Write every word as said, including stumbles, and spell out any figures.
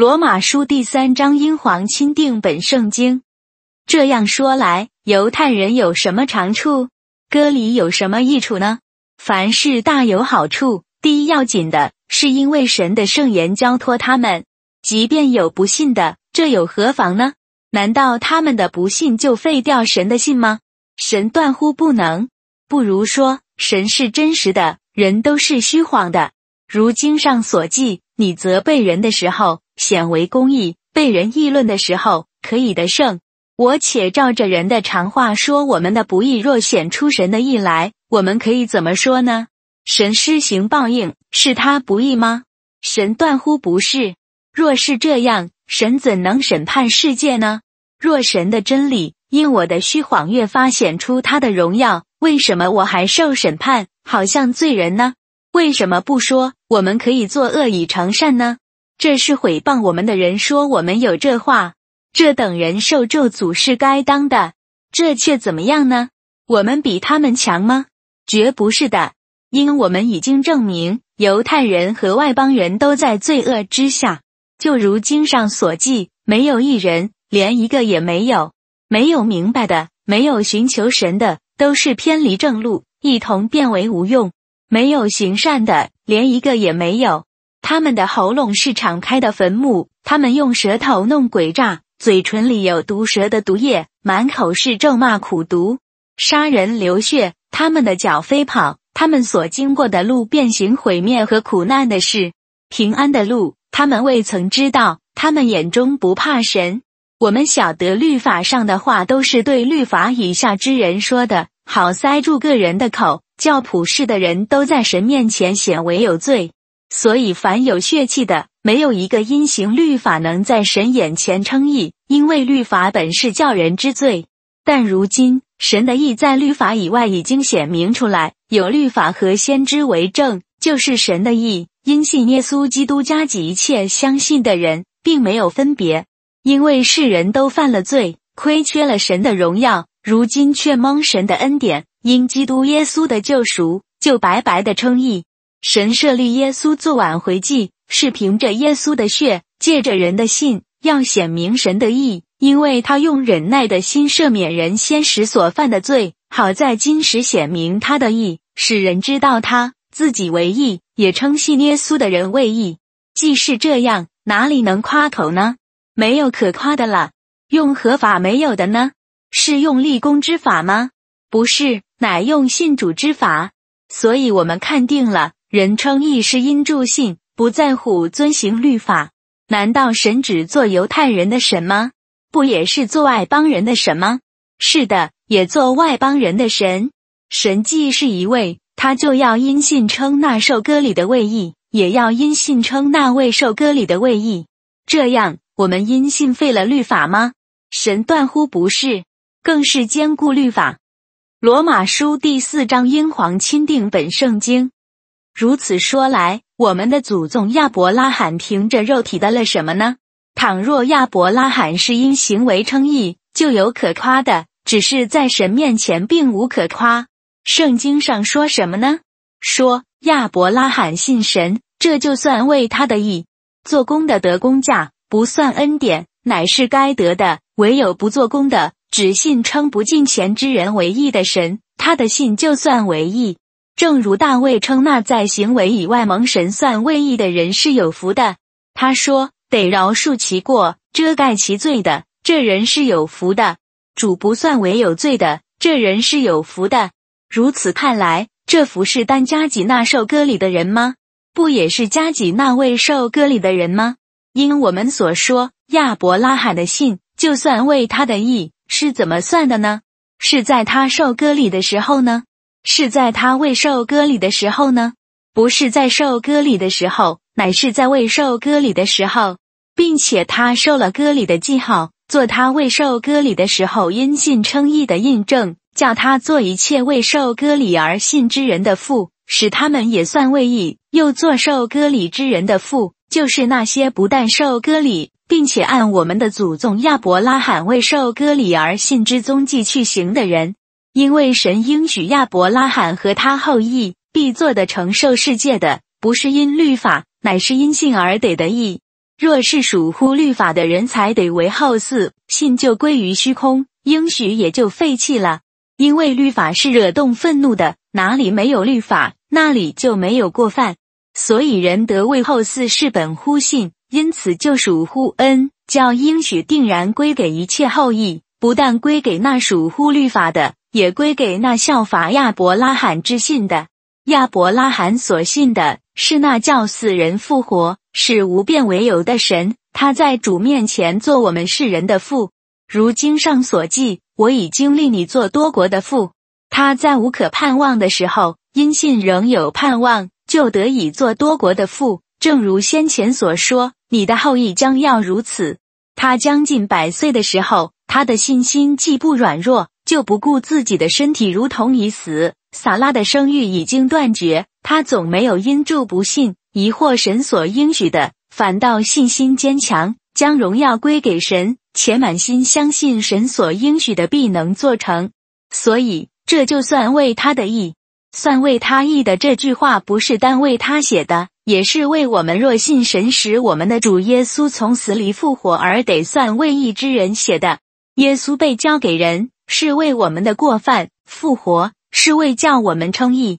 罗马书第三章英皇钦定本圣经。这样说来，犹太人有什么长处？割礼有什么益处呢？凡事大有好处。第一要紧的是因为神的圣言交托他们，即便有不信的，这有何妨呢？难道他们的不信就废掉神的信吗？神断乎不能。不如说，神是真实的，人都是虚谎的。如经上所记，你责备人的时候，显为公义；被人议论的时候，可以得胜。我且照着人的常话说我们的不义，若显出神的义来，我们可以怎么说呢？神施行报应，是他不义吗？神断乎不是。若是这样，神怎能审判世界呢？若神的真理因我的虚谎越发显出他的荣耀，为什么我还受审判，好像罪人呢？为什么不说我们可以作恶以成善呢？这是毁谤我们的人说我们有这话。这等人受咒诅是该当的，这却怎么样呢？我们比他们强吗？绝不是的。因我们已经证明，犹太人和外邦人都在罪恶之下，就如经上所记，没有一人，连一个也没有。没有明白的，没有寻求神的，都是偏离正路，一同变为无用。没有行善的，连一个也没有。他们的喉咙是敞开的坟墓，他们用舌头弄诡诈，嘴唇里有毒蛇的毒液，满口是咒骂苦毒，杀人流血，他们的脚飞跑，他们所经过的路便行毁灭和苦难的事。平安的路，他们未曾知道，他们眼中不怕神。我们晓得律法上的话都是对律法以下之人说的，好塞住个人的口，叫普世的人都在神面前显为有罪。所以凡有血气的，没有一个因行律法能在神眼前称义，因为律法本是叫人之罪。但如今神的义在律法以外已经显明出来，有律法和先知为证，就是神的义，因信耶稣基督加给一切相信的人，并没有分别。因为世人都犯了罪，亏缺了神的荣耀，如今却蒙神的恩典，因基督耶稣的救赎，就白白的称义。神设立耶稣做挽回祭，是凭着耶稣的血，借着人的信，要显明神的义，因为他用忍耐的心赦免人先时所犯的罪，好在今时显明他的义，使人知道他自己为义，也称信耶稣的人为义。既是这样，哪里能夸口呢？没有可夸的了。用何法没有的呢？是用立功之法吗？不是，乃用信主之法。所以我们看定了，人称义是因助信，不在乎遵行律法。难道神只做犹太人的神吗？不也是做外邦人的神吗？是的，也做外邦人的神。神既是一位，他就要因信称那受割礼的为义，也要因信称那未受割礼的为义。这样，我们因信废了律法吗？神断乎不是，更是坚固律法。罗马书第四章英皇钦定本圣经。如此说来，我们的祖宗亚伯拉罕凭着肉体得了什么呢？倘若亚伯拉罕是因行为称义，就有可夸的，只是在神面前并无可夸。圣经上说什么呢？说亚伯拉罕信神，这就算为他的义。做工的得工价，不算恩典，乃是该得的；唯有不做工的，只信称不敬虔之人为义的神，他的信就算为义。正如大卫称那在行为以外蒙神算为义的人是有福的，他说得饶恕其过，遮盖其罪的，这人是有福的；主不算为有罪的，这人是有福的。如此看来，这福是单加给那受割礼的人吗？不也是加给那未受割礼的人吗？因我们所说亚伯拉罕的信就算为他的义，是怎么算的呢？是在他受割礼的时候呢？是在他未受割礼的时候呢？不是在受割礼的时候，乃是在未受割礼的时候。并且他受了割礼的记号，做他未受割礼的时候因信称义的印证，叫他做一切未受割礼而信之人的父，使他们也算为义，又做受割礼之人的父，就是那些不但受割礼，并且按我们的祖宗亚伯拉罕未受割礼而信之踪迹去行的人。因为神应许亚伯拉罕和他后裔必做的承受世界的，不是因律法，乃是因信而得的义。若是属乎律法的人才得为好似，信就归于虚空，应许也就废弃了。因为律法是惹动愤怒的，哪里没有律法，那里就没有过犯。所以人得为好似是本乎信，因此就属乎恩，叫应许定然归给一切后裔，不但归给那属乎律法的，也归给那效法亚伯拉罕之信的。亚伯拉罕所信的是那叫死人复活，是无变为有的神，他在主面前做我们世人的父。如经上所记，我已经立你做多国的父。他在无可盼望的时候，因信仍有盼望，就得以做多国的父。正如先前所说，你的后裔将要如此。他将近百岁的时候，他的信心既不软弱，就不顾自己的身体如同已死。撒拉的生育已经断绝，他总没有因住不信疑惑神所应许的，反倒信心坚强，将荣耀归给神，且满心相信神所应许的必能做成。所以这就算为他的义。算为他义的这句话不是单为他写的，也是为我们若信神使我们的主耶稣从死里复活而得算为义之人写的。耶稣被交给人，是为我们的过犯复活，是为叫我们称义。